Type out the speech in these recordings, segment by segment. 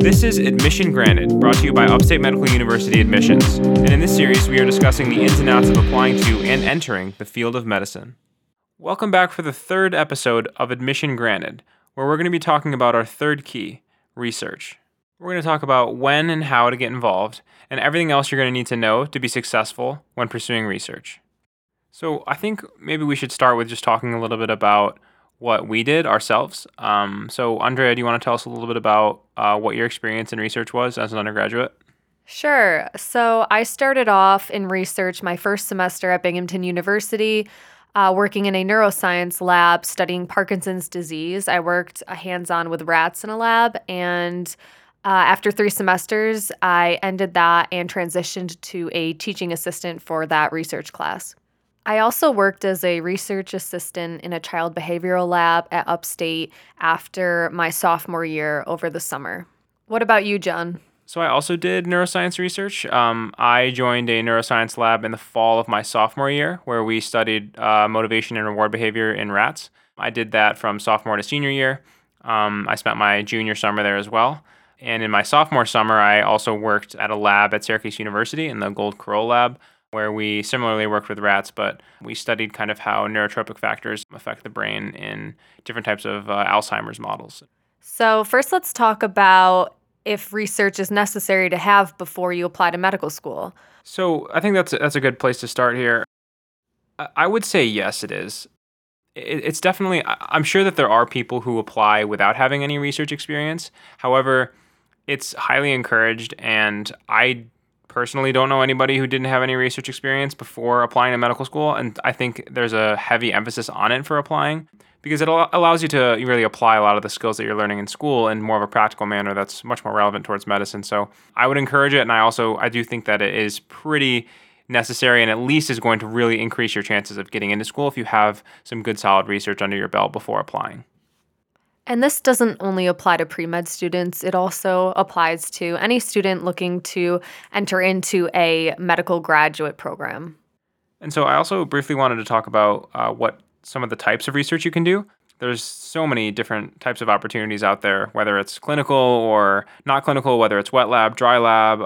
This is Admission Granted, brought to you by Upstate Medical University Admissions, and in this series we are discussing the ins and outs of applying to and entering the field of medicine. Welcome back for the third episode of Admission Granted, where we're going to be talking about our third key, research. We're going to talk about when and how to get involved, and everything else you're going to need to know to be successful when pursuing research. So I think maybe we should start with just talking a little bit about what we did ourselves. So Andrea, do you want to tell us a little bit about what your experience in research was as an undergraduate? Sure. So I started off in research my first semester at Binghamton University, working in a neuroscience lab studying Parkinson's disease. I worked hands-on with rats in a lab, and after 3 semesters, I ended that and transitioned to a teaching assistant for that research class. I also worked as a research assistant in a child behavioral lab at Upstate after my sophomore year over the summer. What about you, John? So I also did neuroscience research. I joined a neuroscience lab in the fall of my sophomore year where we studied motivation and reward behavior in rats. I did that from sophomore to senior year. I spent my junior summer there as well. And in my sophomore summer, I also worked at a lab at Syracuse University in the Gold Corolla lab, where we similarly worked with rats, but we studied kind of how neurotropic factors affect the brain in different types of Alzheimer's models. So first, let's talk about if research is necessary to have before you apply to medical school. So I think that's a good place to start here. I would say yes, it is. It's definitely, I'm sure that there are people who apply without having any research experience. However, it's highly encouraged, and I personally don't know anybody who didn't have any research experience before applying to medical school, and I think there's a heavy emphasis on it for applying because it allows you to really apply a lot of the skills that you're learning in school in more of a practical manner that's much more relevant towards medicine. So I would encourage it, and I do think that it is pretty necessary and at least is going to really increase your chances of getting into school if you have some good solid research under your belt before applying. And this doesn't only apply to pre-med students, it also applies to any student looking to enter into a medical graduate program. And so I also briefly wanted to talk about what some of the types of research you can do. There's so many different types of opportunities out there, whether it's clinical or not clinical, whether it's wet lab, dry lab,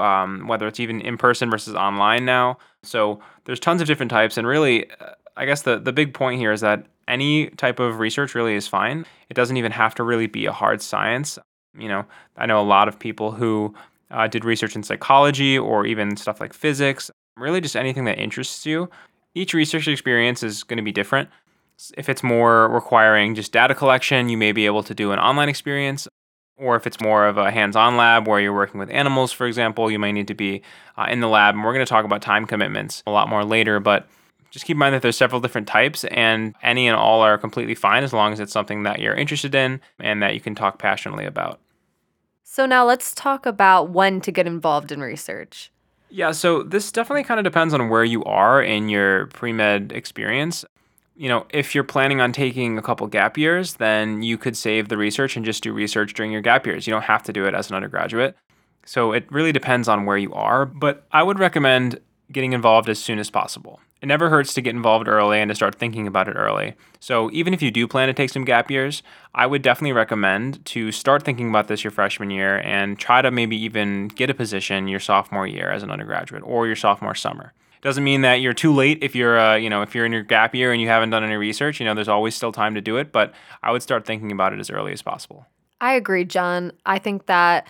whether it's even in-person versus online now. So there's tons of different types, and really, I guess the big point here is that any type of research really is fine. It doesn't even have to really be a hard science. You know, I know a lot of people who did research in psychology or even stuff like physics, really just anything that interests you. Each research experience is going to be different. If it's more requiring just data collection, you may be able to do an online experience. Or if it's more of a hands-on lab where you're working with animals, for example, you may need to be in the lab. And we're going to talk about time commitments a lot more later, but just keep in mind that there's several different types, and any and all are completely fine as long as it's something that you're interested in and that you can talk passionately about. So now let's talk about when to get involved in research. Yeah, so this definitely kind of depends on where you are in your pre-med experience. You know, if you're planning on taking a couple gap years, then you could save the research and just do research during your gap years. You don't have to do it as an undergraduate. So it really depends on where you are, but I would recommend getting involved as soon as possible. It never hurts to get involved early and to start thinking about it early. So even if you do plan to take some gap years, I would definitely recommend to start thinking about this your freshman year and try to maybe even get a position your sophomore year as an undergraduate or your sophomore summer. Doesn't mean that you're too late if you're, if you're in your gap year and you haven't done any research. You know, there's always still time to do it, but I would start thinking about it as early as possible. I agree, John. I think that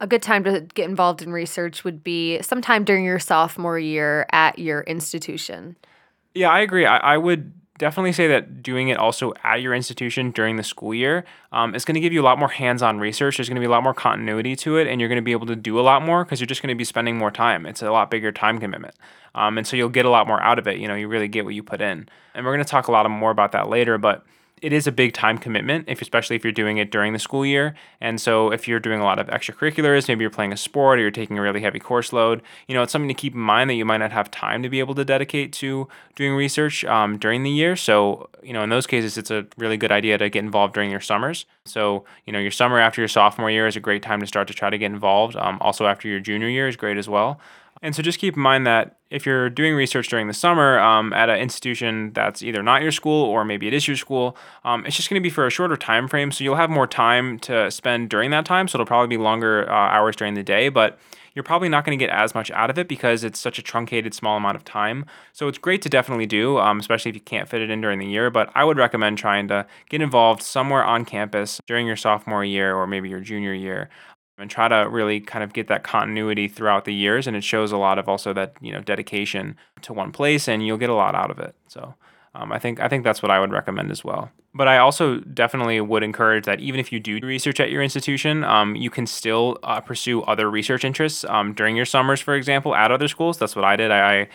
a good time to get involved in research would be sometime during your sophomore year at your institution. Yeah, I agree. I would definitely say that doing it also at your institution during the school year is going to give you a lot more hands-on research. There's going to be a lot more continuity to it, and you're going to be able to do a lot more because you're just going to be spending more time. It's a lot bigger time commitment. And so you'll get a lot more out of it. You know, you really get what you put in. And we're going to talk a lot more about that later, but it is a big time commitment, especially if you're doing it during the school year. And so if you're doing a lot of extracurriculars, maybe you're playing a sport or you're taking a really heavy course load, you know, it's something to keep in mind that you might not have time to be able to dedicate to doing research during the year. So, you know, in those cases, it's a really good idea to get involved during your summers. So, you know, your summer after your sophomore year is a great time to start to try to get involved. Also after your junior year is great as well. And so just keep in mind that if you're doing research during the summer at an institution that's either not your school or maybe it is your school, it's just going to be for a shorter time frame. So you'll have more time to spend during that time. So it'll probably be longer hours during the day, but you're probably not going to get as much out of it because it's such a truncated small amount of time. So it's great to definitely do, especially if you can't fit it in during the year. But I would recommend trying to get involved somewhere on campus during your sophomore year or maybe your junior year, and try to really kind of get that continuity throughout the years. And it shows a lot of also that, you know, dedication to one place, and you'll get a lot out of it. So I think that's what I would recommend as well. But I also definitely would encourage that even if you do research at your institution, you can still pursue other research interests during your summers, for example, at other schools. That's what I did. I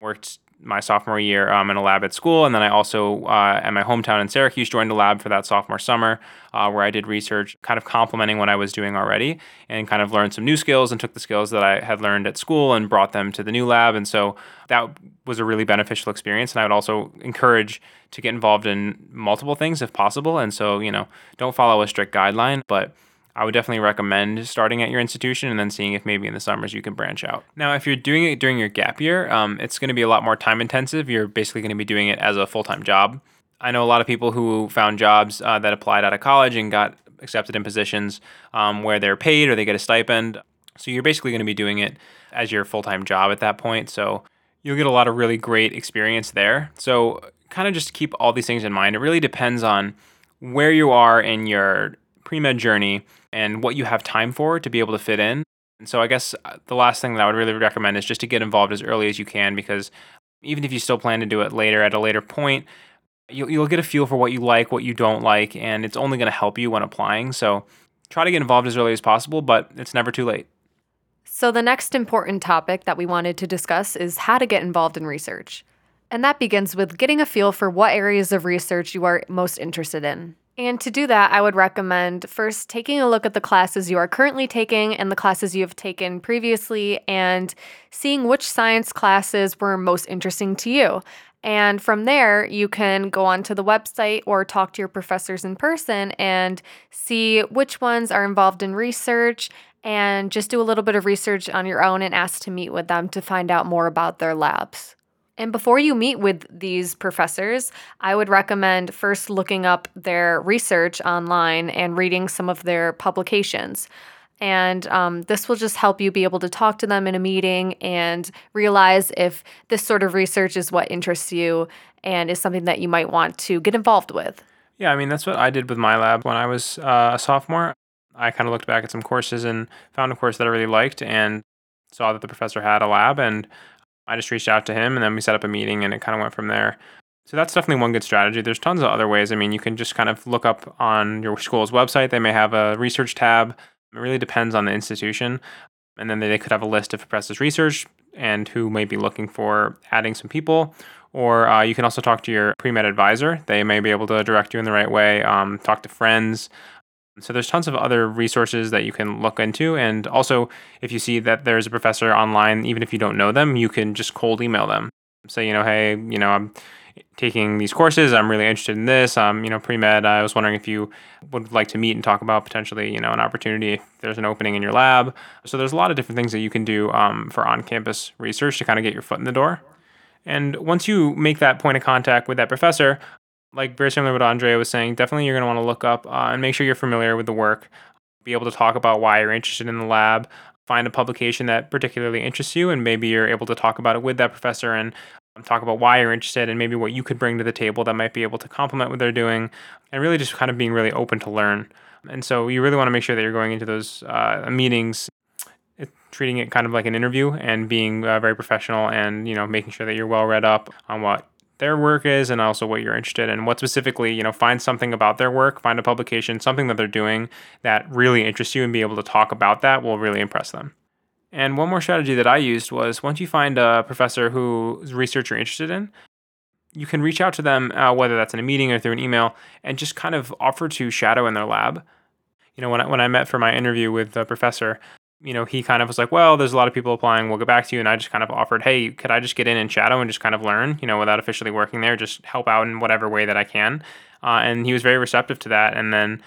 worked my sophomore year in a lab at school. And then I also, at my hometown in Syracuse, joined a lab for that sophomore summer where I did research kind of complementing what I was doing already, and kind of learned some new skills and took the skills that I had learned at school and brought them to the new lab. And so that was a really beneficial experience. And I would also encourage to get involved in multiple things if possible. And so, you know, don't follow a strict guideline, but I would definitely recommend starting at your institution and then seeing if maybe in the summers you can branch out. Now, if you're doing it during your gap year, it's going to be a lot more time intensive. You're basically going to be doing it as a full-time job. I know a lot of people who found jobs that applied out of college and got accepted in positions where they're paid or they get a stipend. So you're basically going to be doing it as your full-time job at that point. So you'll get a lot of really great experience there. So kind of just keep all these things in mind. It really depends on where you are in your pre-med journey and what you have time for to be able to fit in. And so I guess the last thing that I would really recommend is just to get involved as early as you can, because even if you still plan to do it later at a later point, you'll get a feel for what you like, what you don't like, and it's only going to help you when applying. So try to get involved as early as possible, but it's never too late. So the next important topic that we wanted to discuss is how to get involved in research. And that begins with getting a feel for what areas of research you are most interested in. And to do that, I would recommend first taking a look at the classes you are currently taking and the classes you have taken previously, and seeing which science classes were most interesting to you. And from there, you can go onto the website or talk to your professors in person and see which ones are involved in research, and just do a little bit of research on your own and ask to meet with them to find out more about their labs. And before you meet with these professors, I would recommend first looking up their research online and reading some of their publications. And this will just help you be able to talk to them in a meeting and realize if this sort of research is what interests you and is something that you might want to get involved with. Yeah, I mean, that's what I did with my lab when I was a sophomore. I kind of looked back at some courses and found a course that I really liked and saw that the professor had a lab, and I just reached out to him, and then we set up a meeting, and it kind of went from there. So that's definitely one good strategy. There's tons of other ways. I mean, you can just kind of look up on your school's website. They may have a research tab. It really depends on the institution. And then they could have a list of who presses research and who may be looking for adding some people. Or you can also talk to your pre-med advisor. They may be able to direct you in the right way, talk to friends. So there's tons of other resources that you can look into. And also, if you see that there's a professor online, even if you don't know them, you can just cold email them. Say, you know, hey, you know, I'm taking these courses. I'm really interested in this. You know, pre-med. I was wondering if you would like to meet and talk about potentially, you know, an opportunity if there's an opening in your lab. So there's a lot of different things that you can do for on-campus research to kind of get your foot in the door. And once you make that point of contact with that professor, like very similar to what Andrea was saying, definitely you're going to want to look up and make sure you're familiar with the work, be able to talk about why you're interested in the lab, find a publication that particularly interests you, and maybe you're able to talk about it with that professor and talk about why you're interested and maybe what you could bring to the table that might be able to complement what they're doing, and really just kind of being really open to learn. And so you really want to make sure that you're going into those meetings, treating it kind of like an interview, and being very professional and, you know, making sure that you're well read up on what their work is and also what you're interested in. What specifically, you know, find something about their work, find a publication, something that they're doing that really interests you, and be able to talk about that will really impress them. And one more strategy that I used was, once you find a professor whose research you're interested in, you can reach out to them, whether that's in a meeting or through an email, and just kind of offer to shadow in their lab. You know, when I met for my interview with the professor, you know, he kind of was like, well, there's a lot of people applying, we'll get back to you. And I just kind of offered, hey, could I just get in and shadow and just kind of learn, you know, without officially working there, just help out in whatever way that I can. And he was very receptive to that. And then,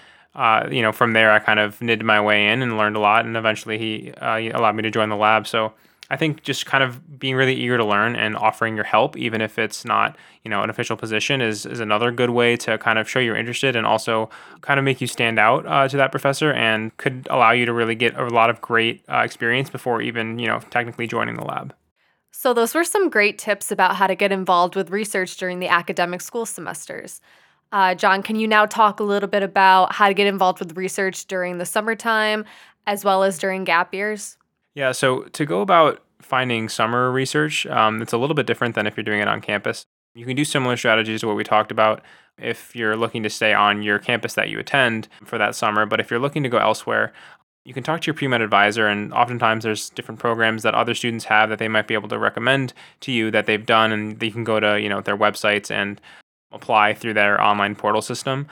you know, from there, I kind of nid my way in and learned a lot. And eventually he allowed me to join the lab. So I think just kind of being really eager to learn and offering your help, even if it's not, you know, an official position, is another good way to kind of show you're interested and also kind of make you stand out to that professor, and could allow you to really get a lot of great experience before even, you know, technically joining the lab. So those were some great tips about how to get involved with research during the academic school semesters. John, can you now talk a little bit about how to get involved with research during the summertime as well as during gap years? Yeah, so to go about finding summer research, it's a little bit different than if you're doing it on campus. You can do similar strategies to what we talked about if you're looking to stay on your campus that you attend for that summer. But if you're looking to go elsewhere, you can talk to your pre-med advisor, and oftentimes there's different programs that other students have that they might be able to recommend to you that they've done, and they can go to, you know, their websites and apply through their online portal system.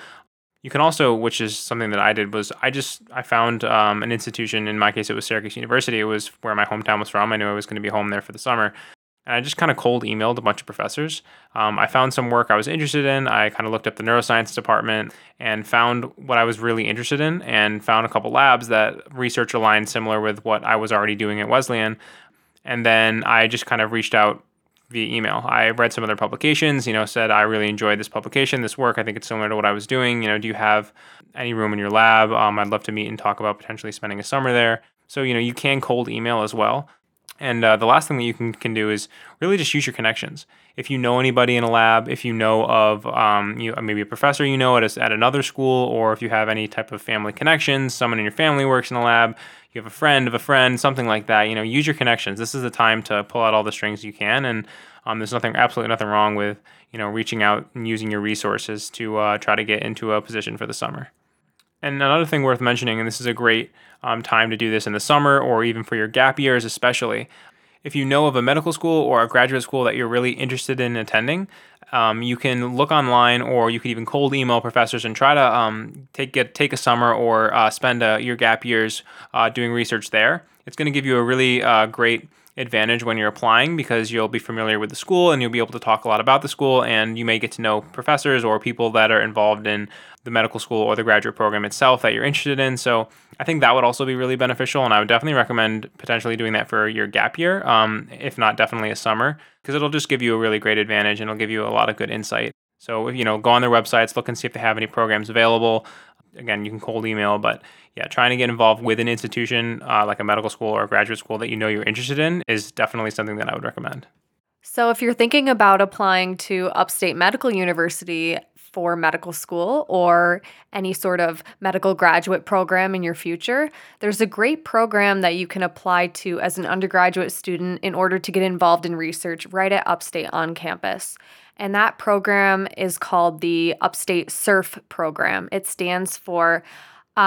You can also, which is something that I did, was I found an institution. In my case, it was Syracuse University. It was where my hometown was from. I knew I was going to be home there for the summer. And I just kind of cold emailed a bunch of professors. I found some work I was interested in. I kind of looked up the neuroscience department and found what I was really interested in, and found a couple labs that research aligned similar with what I was already doing at Wesleyan. And then I just kind of reached out via email. I read some of their publications, you know, said, I really enjoyed this publication, this work. I think it's similar to what I was doing. You know, do you have any room in your lab? I'd love to meet and talk about potentially spending a summer there. So, you know, you can cold email as well. And the last thing that you can do is really just use your connections. If you know anybody in a lab, if you know of maybe a professor you know at another school, or if you have any type of family connections, someone in your family works in a lab, you have a friend of a friend, something like that, you know, use your connections. This is the time to pull out all the strings you can, and there's absolutely nothing wrong with, you know, reaching out and using your resources to try to get into a position for the summer. And another thing worth mentioning, and this is a great time to do this in the summer or even for your gap years especially, if you know of a medical school or a graduate school that you're really interested in attending, you can look online, or you could even cold email professors and try to take a summer or spend your gap years doing research there. It's going to give you a really great advantage when you're applying, because you'll be familiar with the school and you'll be able to talk a lot about the school, and you may get to know professors or people that are involved in the medical school or the graduate program itself that you're interested in. So I think that would also be really beneficial, and I would definitely recommend potentially doing that for your gap year, if not definitely a summer, because it'll just give you a really great advantage and it'll give you a lot of good insight. So, you know, go on their websites, look and see if they have any programs available. Again, you can cold email, but yeah, trying to get involved with an institution like a medical school or a graduate school that you know you're interested in is definitely something that I would recommend. So if you're thinking about applying to Upstate Medical University for medical school or any sort of medical graduate program in your future, there's a great program that you can apply to as an undergraduate student in order to get involved in research right at Upstate on campus. And that program is called the Upstate SURF program. It stands for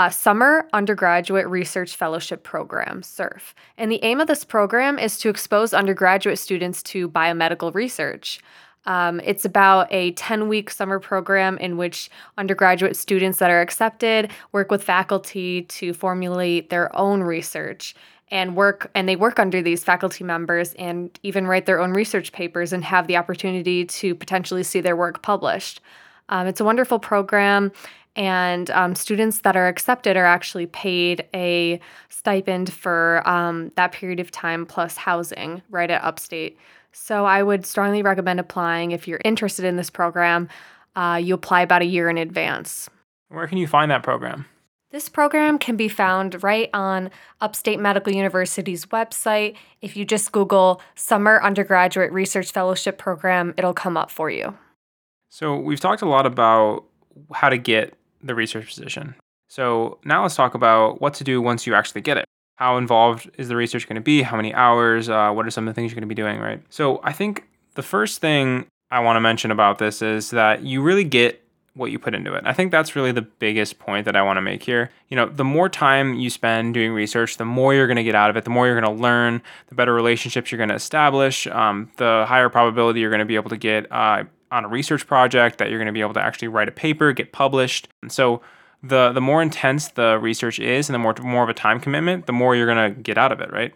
Summer Undergraduate Research Fellowship Program, SURF. And the aim of this program is to expose undergraduate students to biomedical research. It's about a 10-week summer program in which undergraduate students that are accepted work with faculty to formulate their own research, and they work under these faculty members and even write their own research papers and have the opportunity to potentially see their work published. It's a wonderful program, and students that are accepted are actually paid a stipend for that period of time plus housing right at Upstate. So I would strongly recommend applying if you're interested in this program. You apply about a year in advance. Where can you find that program? This program can be found right on Upstate Medical University's website. If you just Google Summer Undergraduate Research Fellowship Program, it'll come up for you. So we've talked a lot about how to get the research position. So now let's talk about what to do once you actually get it. How involved is the research going to be? How many hours? What are some of the things you're going to be doing, right? So I think the first thing I want to mention about this is that you really get what you put into it. I think that's really the biggest point that I want to make here. You know, the more time you spend doing research, the more you're going to get out of it, the more you're going to learn, the better relationships you're going to establish, the higher probability you're going to be able to get on a research project, that you're going to be able to actually write a paper, get published. And so the more intense the research is, and the more of a time commitment, the more you're going to get out of it, right?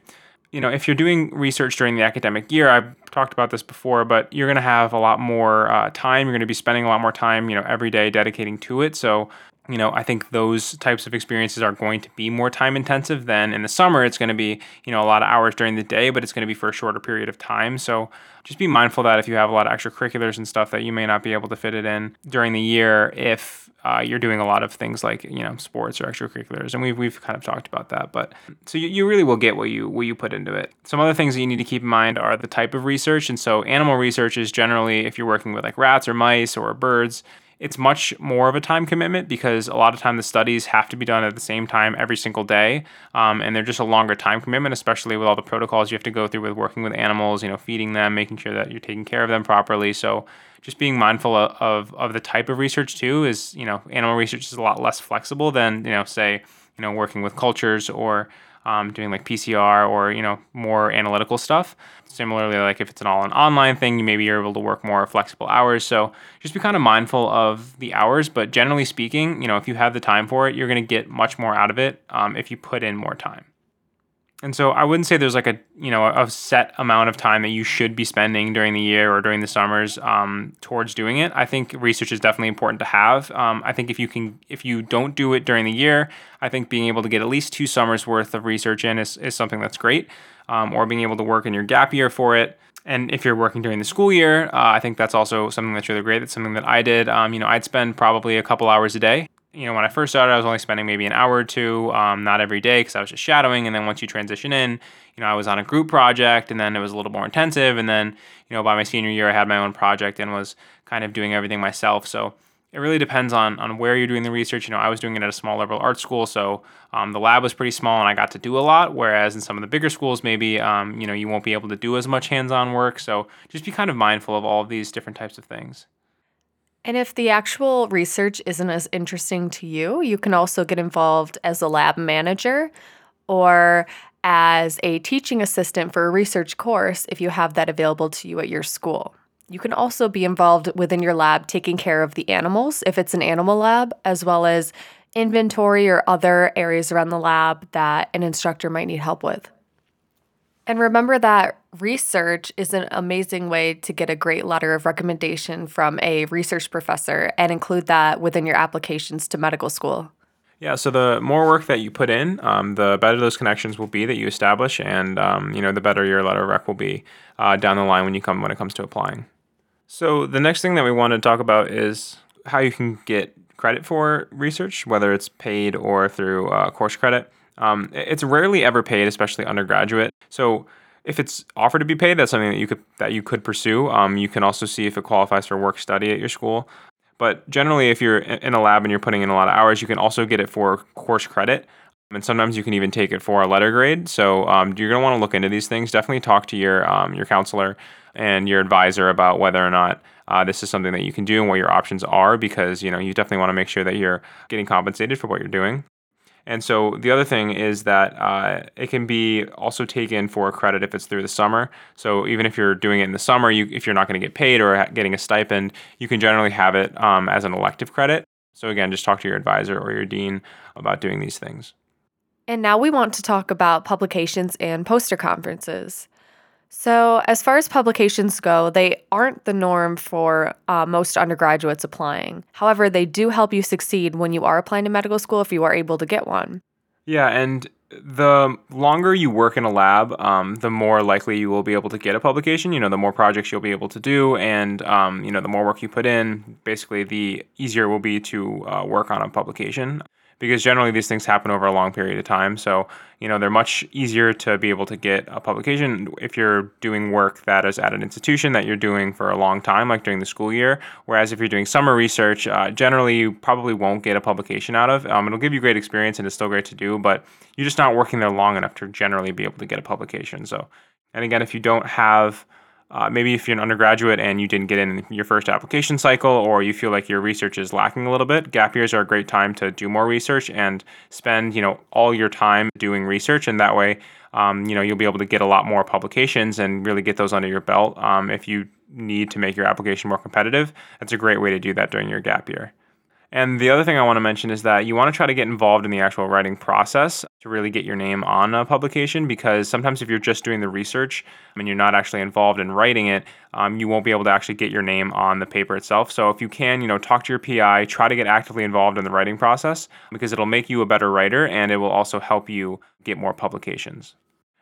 You know, if you're doing research during the academic year, I've talked about this before, but you're going to have a lot more time. You're going to be spending a lot more time, you know, every day dedicating to it. So you know, I think those types of experiences are going to be more time intensive than in the summer. It's going to be, you know, a lot of hours during the day, but it's going to be for a shorter period of time. So just be mindful that if you have a lot of extracurriculars and stuff that you may not be able to fit it in during the year if you're doing a lot of things like, you know, sports or extracurriculars. And we've kind of talked about that. But so you really will get what you put into it. Some other things that you need to keep in mind are the type of research. And so animal research is generally, if you're working with like rats or mice or birds, it's much more of a time commitment because a lot of time the studies have to be done at the same time every single day. And they're just a longer time commitment, especially with all the protocols you have to go through with working with animals, you know, feeding them, making sure that you're taking care of them properly. So just being mindful of the type of research too is, you know, animal research is a lot less flexible than, you know, say, you know, working with cultures or doing like PCR or, you know, more analytical stuff. Similarly, like if it's an online thing, maybe you're able to work more flexible hours. So just be kind of mindful of the hours. But generally speaking, you know, if you have the time for it, you're going to get much more out of it if you put in more time. And so I wouldn't say there's like a, you know, a set amount of time that you should be spending during the year or during the summers towards doing it. I think research is definitely important to have. I think if you don't do it during the year, I think being able to get at least 2 summers worth of research in is something that's great, or being able to work in your gap year for it. And if you're working during the school year, I think that's also something that's really great. That's something that I did. You know, I'd spend probably a couple hours a day. You know, when I first started, I was only spending maybe an hour or 2, not every day because I was just shadowing. And then once you transition in, you know, I was on a group project and then it was a little more intensive. And then, you know, by my senior year, I had my own project and was kind of doing everything myself. So it really depends on where you're doing the research. You know, I was doing it at a small liberal arts school, so the lab was pretty small and I got to do a lot, whereas in some of the bigger schools, maybe, you know, you won't be able to do as much hands-on work. So just be kind of mindful of all of these different types of things. And if the actual research isn't as interesting to you, you can also get involved as a lab manager or as a teaching assistant for a research course if you have that available to you at your school. You can also be involved within your lab taking care of the animals if it's an animal lab, as well as inventory or other areas around the lab that an instructor might need help with. And remember that research is an amazing way to get a great letter of recommendation from a research professor and include that within your applications to medical school. Yeah, so the more work that you put in, the better those connections will be that you establish, and you know, the better your letter of rec will be down the line when it comes to applying. So the next thing that we want to talk about is how you can get credit for research, whether it's paid or through course credit. It's rarely ever paid, especially undergraduate. So if it's offered to be paid, that's something that you could pursue. You can also see if it qualifies for work study at your school. But generally, if you're in a lab and you're putting in a lot of hours, you can also get it for course credit. And sometimes you can even take it for a letter grade. So you're going to want to look into these things. Definitely talk to your counselor and your advisor about whether or not this is something that you can do and what your options are, because you know you definitely want to make sure that you're getting compensated for what you're doing. And so the other thing is that it can be also taken for credit if it's through the summer. So even if you're doing it in the summer, if you're not going to get paid or getting a stipend, you can generally have it as an elective credit. So again, just talk to your advisor or your dean about doing these things. And now we want to talk about publications and poster conferences. So as far as publications go, they aren't the norm for most undergraduates applying. However, they do help you succeed when you are applying to medical school if you are able to get one. Yeah, and the longer you work in a lab, the more likely you will be able to get a publication. You know, the more projects you'll be able to do and, you know, the more work you put in, basically the easier it will be to work on a publication. Because generally these things happen over a long period of time. So, you know, they're much easier to be able to get a publication if you're doing work that is at an institution that you're doing for a long time, like during the school year. Whereas if you're doing summer research, generally you probably won't get a publication out of. It'll give you great experience and it's still great to do, but you're just not working there long enough to generally be able to get a publication. So, and again, if you don't have... maybe if you're an undergraduate and you didn't get in your first application cycle or you feel like your research is lacking a little bit, gap years are a great time to do more research and spend, you know, all your time doing research. And that way, you know, you'll be able to get a lot more publications and really get those under your belt. If you need to make your application more competitive, that's a great way to do that during your gap year. And the other thing I want to mention is that you want to try to get involved in the actual writing process. to really get your name on a publication, because sometimes if you're just doing the research and you're not actually involved in writing it, you won't be able to actually get your name on the paper itself. So if you can, talk to your PI, try to get actively involved in the writing process, because it'll make you a better writer and it will also help you get more publications.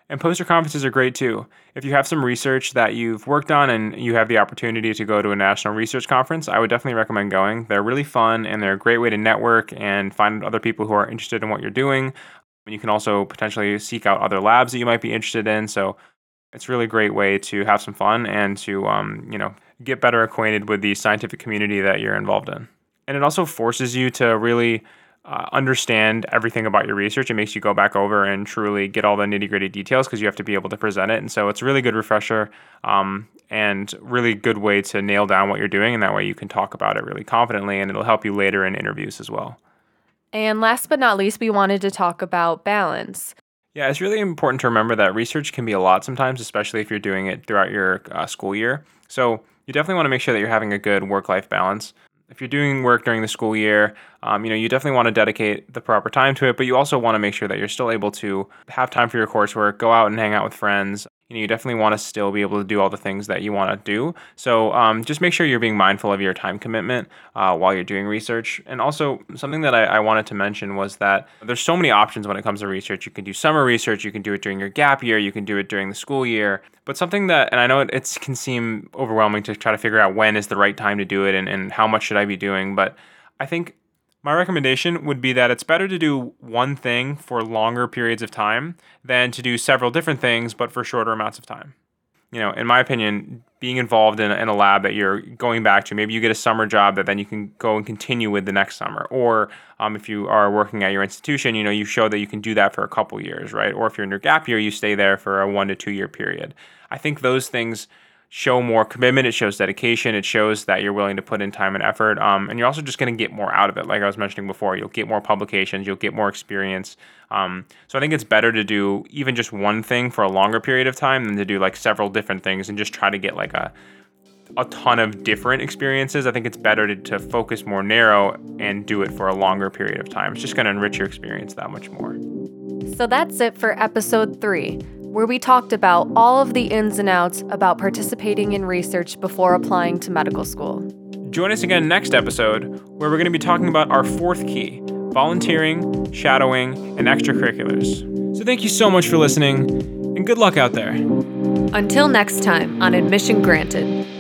And poster conferences are great too. If you have some research that you've worked on and you have the opportunity to go to a national research conference, I would definitely recommend going. They're really fun and they're a great way to network and find other people who are interested in what you're doing. And you can also potentially seek out other labs that you might be interested in. So it's really a great way to have some fun and to get better acquainted with the scientific community that you're involved in. And it also forces you to really understand everything about your research. It makes you go back over and truly get all the nitty-gritty details, because you have to be able to present it. And so it's a really good refresher and really good way to nail down what you're doing. And that way you can talk about it really confidently, and it'll help you later in interviews as well. And last but not least, we wanted to talk about balance. Yeah, it's really important to remember that research can be a lot sometimes, especially if you're doing it throughout your school year. So you definitely want to make sure that you're having a good work-life balance. If you're doing work during the school year, you definitely want to dedicate the proper time to it, but you also want to make sure that you're still able to have time for your coursework, go out and hang out with friends. You definitely want to still be able to do all the things that you want to do. So just make sure you're being mindful of your time commitment while you're doing research. And also something that I wanted to mention was that there's so many options when it comes to research. You can do summer research, you can do it during your gap year, you can do it during the school year. But something that, and I know it can seem overwhelming to try to figure out when is the right time to do it and how much should I be doing, but I think my recommendation would be that it's better to do one thing for longer periods of time than to do several different things, but for shorter amounts of time. In my opinion, being involved in a lab that you're going back to, maybe you get a summer job that then you can go and continue with the next summer. Or if you are working at your institution, you show that you can do that for a couple years, right? Or if you're in your gap year, you stay there for a 1 to 2 year period. I think those things show more commitment, it shows dedication, it shows that you're willing to put in time and effort, and you're also just going to get more out of it. Like I was mentioning before, you'll get more publications, you'll get more experience. So I think it's better to do even just one thing for a longer period of time than to do like several different things and just try to get like a ton of different experiences. I think it's better to focus more narrow and do it for a longer period of time. It's just going to enrich your experience that much more. So that's it for episode 3. Where we talked about all of the ins and outs about participating in research before applying to medical school. Join us again next episode, where we're going to be talking about our 4th key, volunteering, shadowing, and extracurriculars. So thank you so much for listening, and good luck out there. Until next time on Admission Granted.